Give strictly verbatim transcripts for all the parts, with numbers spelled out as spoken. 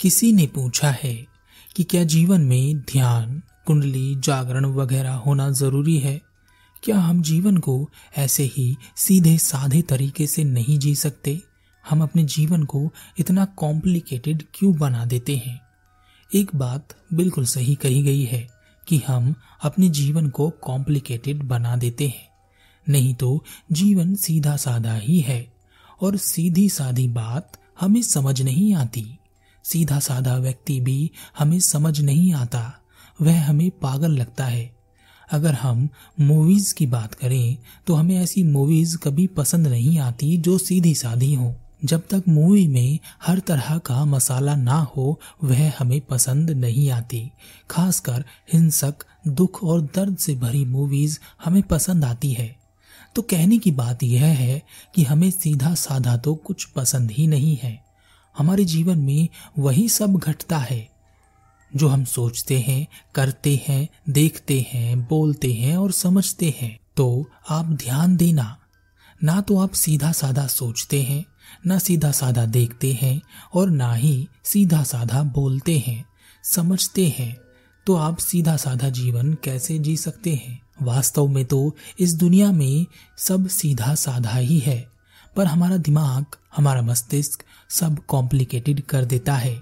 किसी ने पूछा है कि क्या जीवन में ध्यान, कुंडली, जागरण वगैरह होना जरूरी है? क्या हम जीवन को ऐसे ही सीधे साधे तरीके से नहीं जी सकते? हम अपने जीवन को इतना कॉम्प्लिकेटेड क्यों बना देते हैं? एक बात बिल्कुल सही कही गई है कि हम अपने जीवन को कॉम्प्लिकेटेड बना देते हैं, नहीं तो जीवन सीधा साधा ही है। और सीधी साधी बात हमें समझ नहीं आती, सीधा साधा व्यक्ति भी हमें समझ नहीं आता, वह हमें पागल लगता है। अगर हम मूवीज़ की बात करें तो हमें ऐसी मूवीज़ कभी पसंद नहीं आती जो सीधी साधी हो। जब तक मूवी में हर तरह का मसाला ना हो वह हमें पसंद नहीं आती। खासकर हिंसक, दुख और दर्द से भरी मूवीज़ हमें पसंद आती है। तो कहने की बात यह है कि हमें सीधा साधा तो कुछ पसंद ही नहीं है। हमारे जीवन में वही सब घटता है जो हम सोचते हैं, करते हैं, देखते हैं, बोलते हैं और समझते हैं। तो आप ध्यान देना, ना तो आप सीधा साधा सोचते हैं, ना सीधा साधा देखते हैं और ना ही सीधा साधा बोलते हैं, समझते हैं। तो आप सीधा साधा जीवन कैसे जी सकते हैं? वास्तव में तो इस दुनिया में सब सीधा साधा ही है, पर हमारा दिमाग, हमारा मस्तिष्क सब कॉम्प्लिकेटेड कर देता है।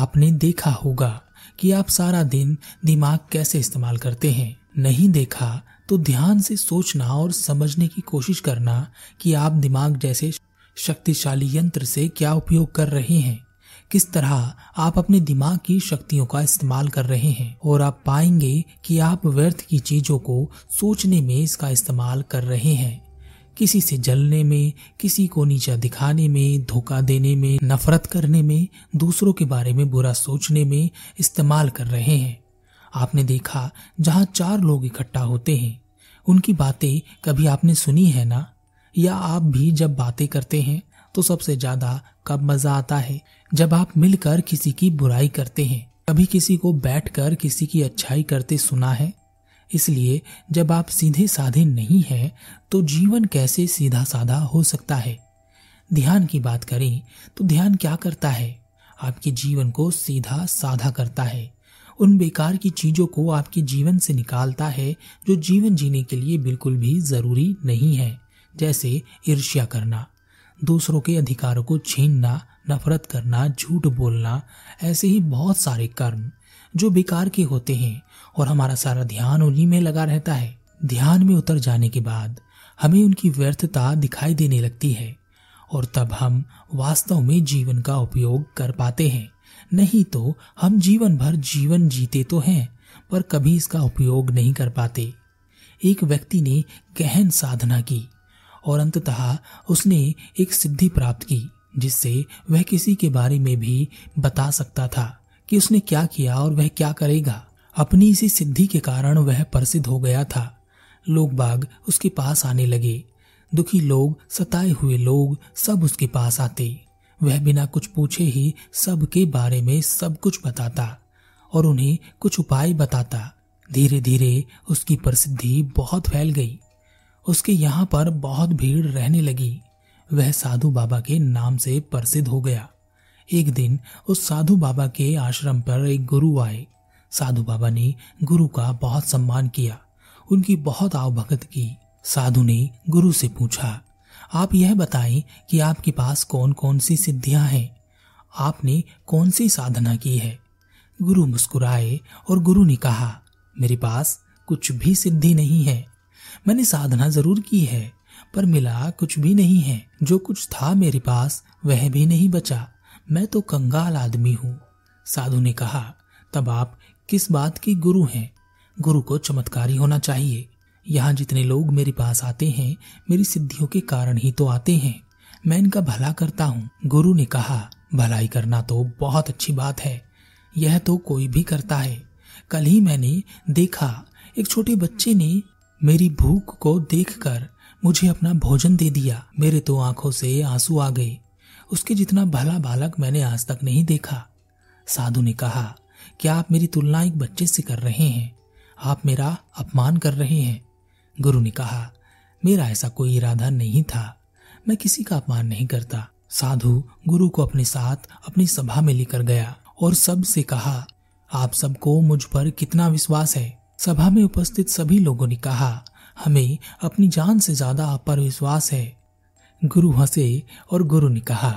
आपने देखा होगा कि आप सारा दिन दिमाग कैसे इस्तेमाल करते हैं। नहीं देखा तो ध्यान से सोचना और समझने की कोशिश करना कि आप दिमाग जैसे शक्तिशाली यंत्र से क्या उपयोग कर रहे हैं, किस तरह आप अपने दिमाग की शक्तियों का इस्तेमाल कर रहे हैं। और आप पाएंगे कि आप व्यर्थ की चीजों को सोचने में इसका इस्तेमाल कर रहे हैं, किसी से जलने में, किसी को नीचा दिखाने में, धोखा देने में, नफरत करने में, दूसरों के बारे में बुरा सोचने में इस्तेमाल कर रहे हैं। आपने देखा जहाँ चार लोग इकट्ठा होते हैं, उनकी बातें कभी आपने सुनी है ना? या आप भी जब बातें करते हैं तो सबसे ज्यादा कब मजा आता है? जब आप मिलकर किसी की बुराई करते हैं। कभी किसी को बैठकर किसी की अच्छाई करते सुना है? इसलिए जब आप सीधे साधे नहीं हैं तो जीवन कैसे सीधा साधा हो सकता है? ध्यान की बात करें तो ध्यान क्या करता है? आपके जीवन को सीधा साधा करता है, उन बेकार की चीजों को आपके जीवन से निकालता है जो जीवन जीने के लिए बिल्कुल भी जरूरी नहीं है, जैसे ईर्ष्या करना, दूसरों के अधिकारों को छीनना, नफरत करना, झूठ बोलना, ऐसे ही बहुत सारे कर्म जो बेकार के होते हैं और हमारा सारा ध्यान उन्हीं में लगा रहता है। ध्यान में उतर जाने के बाद हमें उनकी व्यर्थता दिखाई देने लगती है और तब हम वास्तव में जीवन का उपयोग कर पाते हैं। नहीं तो हम जीवन भर जीवन जीते तो हैं पर कभी इसका उपयोग नहीं कर पाते। एक व्यक्ति ने गहन साधना की और अंततः उसने एक सिद्धि प्राप्त की जिससे वह किसी के बारे में भी बता सकता था कि उसने क्या किया और वह क्या करेगा। अपनी इसी सिद्धि के कारण वह प्रसिद्ध हो गया था। लोग बाग उसके पास आने लगे, दुखी लोग, सताए हुए लोग, सब उसके पास आते। वह बिना कुछ पूछे ही सबके बारे में सब कुछ बताता और उन्हें कुछ उपाय बताता। धीरे धीरे उसकी प्रसिद्धि बहुत फैल गई। उसके यहाँ पर बहुत भीड़ रहने लगी। वह साधु बाबा के नाम से प्रसिद्ध हो गया। एक दिन उस साधु बाबा के आश्रम पर एक गुरु आए। साधु बाबा ने गुरु का बहुत सम्मान किया, उनकी बहुत आवभगत की। साधु ने गुरु से पूछा, आप यह बताएं कि आपके पास कौन कौन सी सिद्धियां हैं, आपने कौन सी साधना की है। गुरु मुस्कुराए और गुरु ने कहा, मेरे पास कुछ भी सिद्धि नहीं है। मैंने साधना जरूर की है पर मिला कुछ भी नहीं है। जो कुछ था मेरे पास वह भी नहीं बचा। मैं तो कंगाल आदमी हूँ। साधु ने कहा, तब आप किस बात की गुरु हैं? गुरु को चमत्कारी होना चाहिए। यहाँ जितने लोग मेरे पास आते हैं मेरी सिद्धियों के कारण ही तो आते हैं। मैं इनका भला करता हूँ। गुरु ने कहा, भलाई करना तो बहुत अच्छी बात है, यह तो कोई भी करता है। कल ही मैंने देखा एक छोटे बच्चे ने मेरी भूख को देखकर मुझे अपना भोजन दे दिया। मेरे तो आंखों से आंसू आ गए। उसके जितना भला बालक मैंने आज तक नहीं देखा। साधु ने कहा, क्या आप मेरी तुलना एक बच्चे से कर रहे हैं? आप मेरा अपमान कर रहे हैं। गुरु ने कहा, मेरा ऐसा कोई इरादा नहीं था, मैं किसी का अपमान नहीं करता। साधु गुरु को अपने साथ अपनी सभा में लेकर गया और सबसे कहा, आप सबको मुझ पर कितना विश्वास है? सभा में उपस्थित सभी लोगों ने कहा, हमें अपनी जान से ज्यादा आप पर विश्वास है। गुरु हंसे और गुरु ने कहा,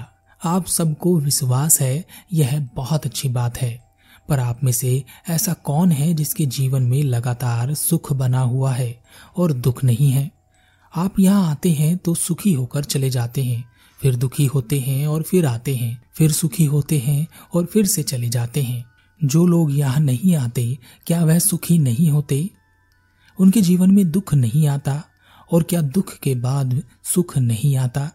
आप सबको विश्वास है, यह बहुत अच्छी बात है, पर आप में से ऐसा कौन है जिसके जीवन में लगातार सुख बना हुआ है और दुख नहीं है? आप यहाँ आते हैं तो सुखी होकर चले जाते हैं, फिर दुखी होते हैं और फिर आते हैं, फिर सुखी होते हैं और फिर से चले जाते हैं। जो लोग यहाँ नहीं आते, क्या वह सुखी नहीं होते? उनके जीवन में दुख नहीं आता, और क्या दुख के बाद सुख नहीं आता?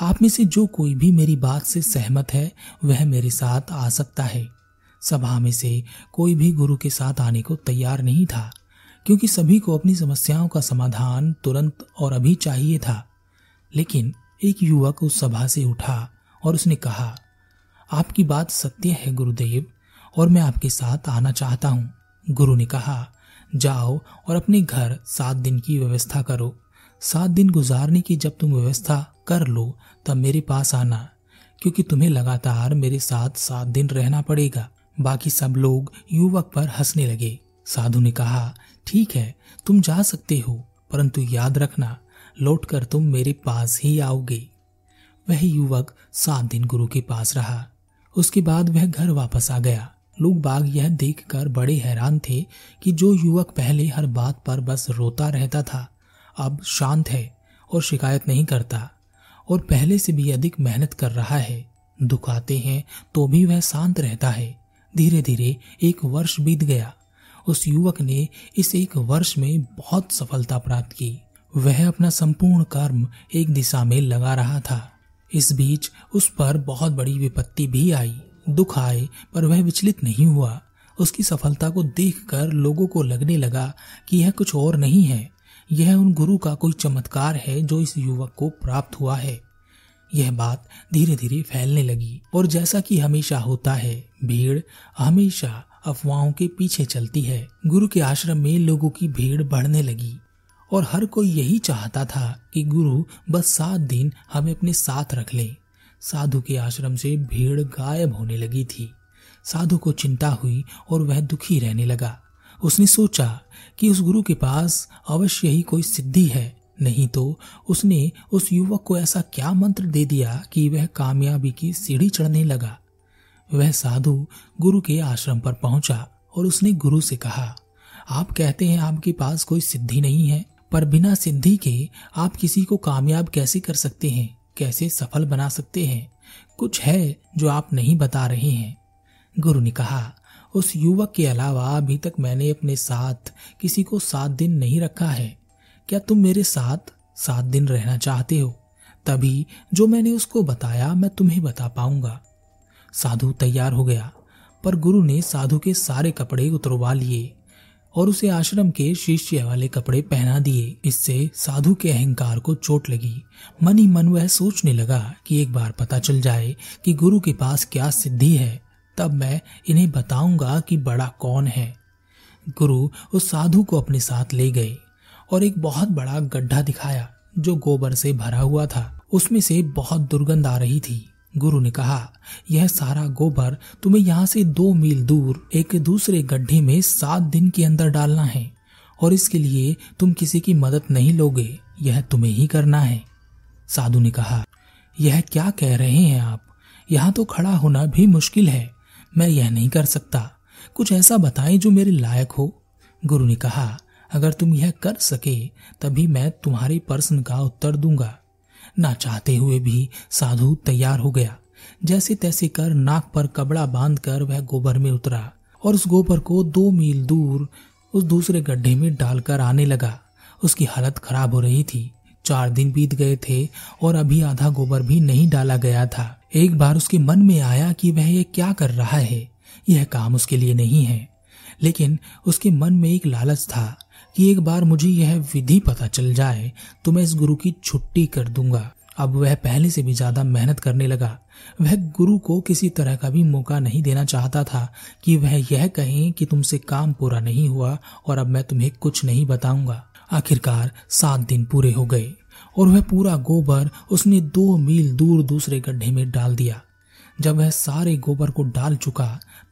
आप में से जो कोई भी मेरी बात से सहमत है वह मेरे साथ आ सकता है। सभा में से कोई भी गुरु के साथ आने को तैयार नहीं था, क्योंकि सभी को अपनी समस्याओं का समाधान तुरंत और अभी चाहिए था। लेकिन एक युवक उस सभा से उठा और उसने कहा, आपकी बात सत्य है गुरुदेव, और मैं आपके साथ आना चाहता हूँ। गुरु ने कहा, जाओ और अपने घर सात दिन की व्यवस्था करो। सात दिन गुजारने की जब तुम व्यवस्था कर लो तब मेरे पास आना, क्योंकि तुम्हें लगातार मेरे साथ सात दिन रहना पड़ेगा। बाकी सब लोग युवक पर हंसने लगे। साधु ने कहा, ठीक है, तुम जा सकते हो, परंतु याद रखना, लौटकर तुम मेरे पास ही आओगे। वह युवक सात दिन गुरु के पास रहा। उसके बाद वह घर वापस आ गया। लोग बाग यह देखकर बड़े हैरान थे कि जो युवक पहले हर बात पर बस रोता रहता था, अब शांत है और शिकायत नहीं करता, और पहले से भी अधिक मेहनत कर रहा है। दुख आते हैं तो भी वह शांत रहता है। धीरे धीरे एक वर्ष बीत गया। उस युवक ने इस एक वर्ष में बहुत सफलता प्राप्त की। वह अपना संपूर्ण कर्म एक दिशा में लगा रहा था। इस बीच उस पर बहुत बड़ी विपत्ति भी आई। दुख आए पर वह विचलित नहीं हुआ। उसकी सफलता को देखकर लोगों को लगने लगा कि यह कुछ और नहीं है, यह उन गुरु का कोई चमत्कार है जो इस युवक को प्राप्त हुआ है। यह बात धीरे धीरे फैलने लगी, और जैसा कि हमेशा होता है, भीड़ हमेशा अफवाहों के पीछे चलती है। गुरु के आश्रम में लोगों की भीड़ बढ़ने लगी, और हर कोई यही चाहता था कि गुरु बस सात दिन हमें अपने साथ रख ले। साधु के आश्रम से भीड़ गायब होने लगी थी। साधु को चिंता हुई और वह दुखी रहने लगा। उसने सोचा कि उस गुरु के पास अवश्य ही कोई सिद्धि है, नहीं तो उसने उस युवक को ऐसा क्या मंत्र दे दिया कि वह कामयाबी की सीढ़ी चढ़ने लगा। वह साधु गुरु के आश्रम पर पहुंचा और उसने गुरु से कहा, आप कहते हैं आपके पास कोई सिद्धि नहीं है, पर बिना सिद्धि के आप किसी को कामयाब कैसे कर सकते हैं, कैसे सफल बना सकते हैं? कुछ है जो आप नहीं बता रहे हैं। गुरु ने कहा, उस युवक के अलावा अभी तक मैंने अपने साथ किसी को सात दिन नहीं रखा है। क्या तुम मेरे साथ सात दिन रहना चाहते हो? तभी जो मैंने उसको बताया मैं तुम्हें बता पाऊंगा। साधु तैयार हो गया, पर गुरु ने साधु के सारे कपड़े उतरवा लिए और उसे आश्रम के शिष्य वाले कपड़े पहना दिए। इससे साधु के अहंकार को चोट लगी। मन ही मन वह सोचने लगा कि एक बार पता चल जाए कि गुरु के पास क्या सिद्धि है, तब मैं इन्हें बताऊंगा कि बड़ा कौन है। गुरु उस साधु को अपने साथ ले गए और एक बहुत बड़ा गड्ढा दिखाया जो गोबर से भरा हुआ था। उसमें से बहुत दुर्गंध आ रही थी। गुरु ने कहा, यह सारा गोबर तुम्हें यहाँ से दो मील दूर एक दूसरे गड्ढे में सात दिन के अंदर डालना है, और इसके लिए तुम किसी की मदद नहीं लोगे, यह तुम्हें ही करना है। साधु ने कहा, यह क्या कह रहे हैं आप? यहाँ तो खड़ा होना भी मुश्किल है, मैं यह नहीं कर सकता। कुछ ऐसा बताएं जो मेरे लायक हो। गुरु ने कहा, अगर तुम यह कर सके तभी मैं तुम्हारे प्रश्न का उत्तर दूंगा। ना चाहते हुए भी साधु तैयार हो गया। जैसे तैसे कर नाक पर कपड़ा बांधकर वह गोबर में उतरा और उस गोबर को दो मील दूर उस दूसरे गड्ढे में डालकर आने लगा। उसकी हालत खराब हो रही थी। चार दिन बीत गए थे और अभी आधा गोबर भी नहीं डाला गया था। एक बार उसके मन में आया कि वह यह क्या कर रहा है, यह काम उसके लिए नहीं है। लेकिन उसके मन में एक लालच था कि एक बार मुझे यह विधि पता चल जाए तो मैं इस गुरु की छुट्टी कर दूंगा। अब वह पहले से भी ज्यादा मेहनत करने लगा। वह गुरु को किसी तरह का भी मौका नहीं देना चाहता था कि वह यह कहें कि तुमसे काम पूरा नहीं हुआ और अब मैं तुम्हें कुछ नहीं बताऊंगा। आखिरकार सात दिन पूरे हो गए और वह पूरा गोबर उसने दो मील दूर दूसरे गड्ढे में डाल दिया। जब वह सारे गोबर को डाल चुका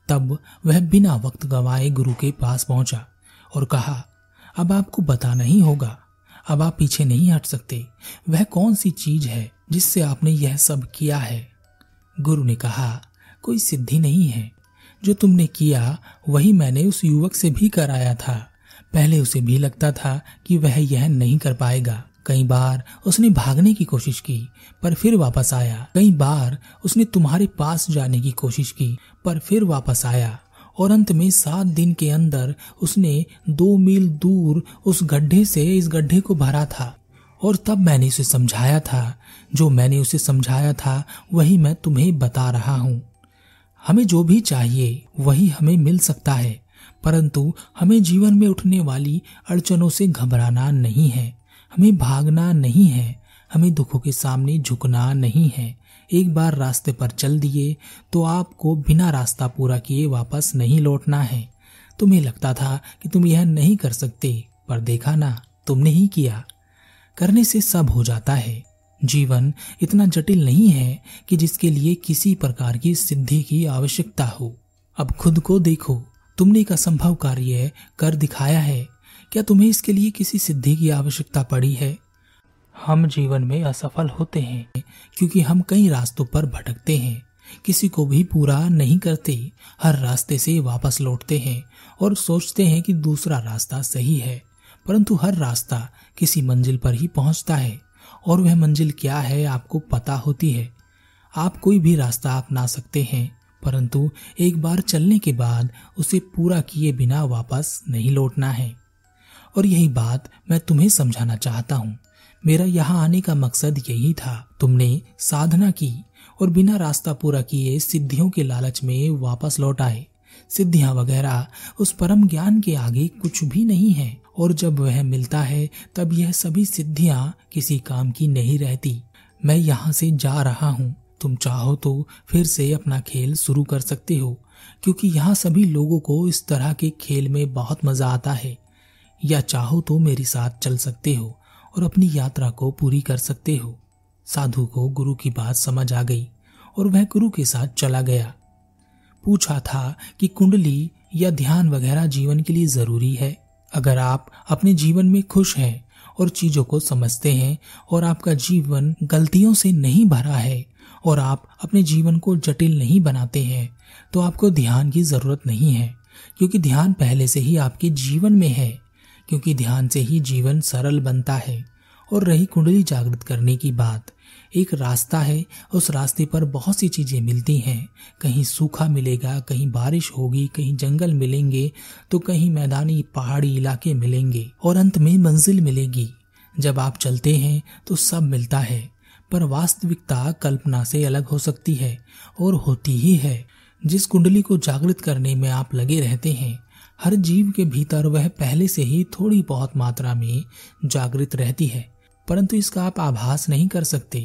तब वह बिना वक्त गंवाए गुरु के पास पहुंचा और कहा, अब आपको बताना ही होगा, अब आप पीछे नहीं हट सकते। वह कौन सी चीज है जिससे आपने यह सब किया है? गुरु ने कहा, कोई सिद्धि नहीं है। जो तुमने किया वही मैंने उस युवक से भी कराया था। पहले उसे भी लगता था कि वह यह नहीं कर पाएगा। कई बार उसने भागने की कोशिश की पर फिर वापस आया। कई बार उसने तुम्हारे पास जाने की कोशिश की पर फिर वापस आया। और अंत में सात दिन के अंदर उसने दो मील दूर उस गड्ढे से इस गड्ढे को भरा था। और तब मैंने उसे समझाया था। जो मैंने उसे समझाया था वही मैं तुम्हें बता रहा हूँ। हमें जो भी चाहिए वही हमें मिल सकता है, परंतु हमें जीवन में उठने वाली अड़चनों से घबराना नहीं है, हमें भागना नहीं है, हमें दुखों के सामने झुकना नहीं है। एक बार रास्ते पर चल दिए तो आपको बिना रास्ता पूरा किए वापस नहीं लौटना है। तुम्हें लगता था कि तुम यह नहीं कर सकते, पर देखा ना, तुमने ही किया। करने से सब हो जाता है। जीवन इतना जटिल नहीं है कि जिसके लिए किसी प्रकार की सिद्धि की आवश्यकता हो। अब खुद को देखो, तुमने एक असंभव कार्य कर दिखाया है। क्या तुम्हें इसके लिए किसी सिद्धि की आवश्यकता पड़ी है? हम जीवन में असफल होते हैं क्योंकि हम कई रास्तों पर भटकते हैं, किसी को भी पूरा नहीं करते, हर रास्ते से वापस लौटते हैं और सोचते हैं कि दूसरा रास्ता सही है, परंतु हर रास्ता किसी मंजिल पर ही पहुंचता है और वह मंजिल क्या है आपको पता होती है। आप कोई भी रास्ता अपना सकते हैं, परंतु एक बार चलने के बाद उसे पूरा किए बिना वापस नहीं लौटना है। और यही बात मैं तुम्हें समझाना चाहता हूँ। मेरा यहाँ आने का मकसद यही था। तुमने साधना की और बिना रास्ता पूरा किए सिद्धियों के लालच में वापस लौट आए। सिद्धियां वगैरह उस परम ज्ञान के आगे कुछ भी नहीं है, और जब वह मिलता है तब यह सभी सिद्धियां किसी काम की नहीं रहती। मैं यहाँ से जा रहा हूँ। तुम चाहो तो फिर से अपना खेल शुरू कर सकते हो, क्योंकि यहाँ सभी लोगों को इस तरह के खेल में बहुत मजा आता है। या चाहो तो मेरे साथ चल सकते हो और अपनी यात्रा को पूरी कर सकते हो। साधु को गुरु की बात समझ आ गई और वह गुरु के साथ चला गया। पूछा था कि कुंडली या ध्यान वगैरह जीवन के लिए जरूरी है। अगर आप अपने जीवन में खुश हैं और चीजों को समझते हैं और आपका जीवन गलतियों से नहीं भरा है और आप अपने जीवन को जटिल नहीं बनाते हैं तो आपको ध्यान की जरूरत नहीं है, क्योंकि ध्यान पहले से ही आपके जीवन में है, क्योंकि ध्यान से ही जीवन सरल बनता है। और रही कुंडली जागृत करने की बात, एक रास्ता है, उस रास्ते पर बहुत सी चीजें मिलती हैं। कहीं सूखा मिलेगा, कहीं बारिश होगी, कहीं जंगल मिलेंगे तो कहीं मैदानी पहाड़ी इलाके मिलेंगे और अंत में मंजिल मिलेगी। जब आप चलते हैं तो सब मिलता है, पर वास्तविकता कल्पना से अलग हो सकती है और होती ही है। जिस कुंडली को जागृत करने में आप लगे रहते हैं, हर जीव के भीतर वह पहले से ही थोड़ी बहुत मात्रा में जागृत रहती है, परंतु इसका आप आभास नहीं कर सकते।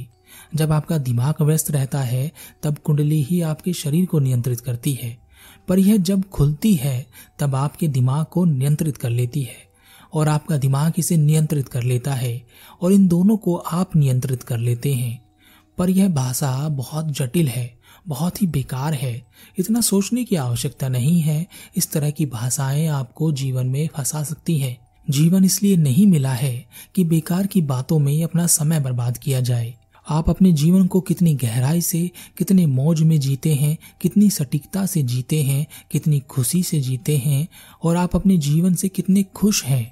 जब आपका दिमाग व्यस्त रहता है तब कुंडली ही आपके शरीर को नियंत्रित करती है, पर यह जब खुलती है तब आपके दिमाग को नियंत्रित कर लेती है और आपका दिमाग इसे नियंत्रित कर लेता है और इन दोनों को आप नियंत्रित कर लेते हैं। पर यह भाषा बहुत जटिल है, बहुत ही बेकार है। इतना सोचने की आवश्यकता नहीं है। इस तरह की भाषाएं आपको जीवन में फंसा सकती हैं। जीवन इसलिए नहीं मिला है कि बेकार की बातों में अपना समय बर्बाद किया जाए। आप अपने जीवन को कितनी गहराई से, कितने मौज में जीते हैं, कितनी सटीकता से जीते हैं, कितनी खुशी से जीते हैं और आप अपने जीवन से कितने खुश हैं,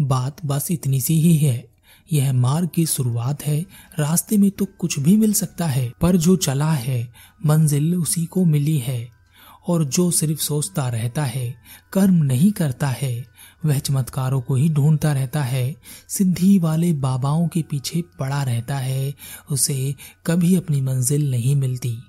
बात बस इतनी सी ही है। यह मार्ग की शुरुआत है। रास्ते में तो कुछ भी मिल सकता है, पर जो चला है मंजिल उसी को मिली है। और जो सिर्फ सोचता रहता है, कर्म नहीं करता है, वह चमत्कारों को ही ढूंढता रहता है, सिद्धि वाले बाबाओं के पीछे पड़ा रहता है, उसे कभी अपनी मंजिल नहीं मिलती।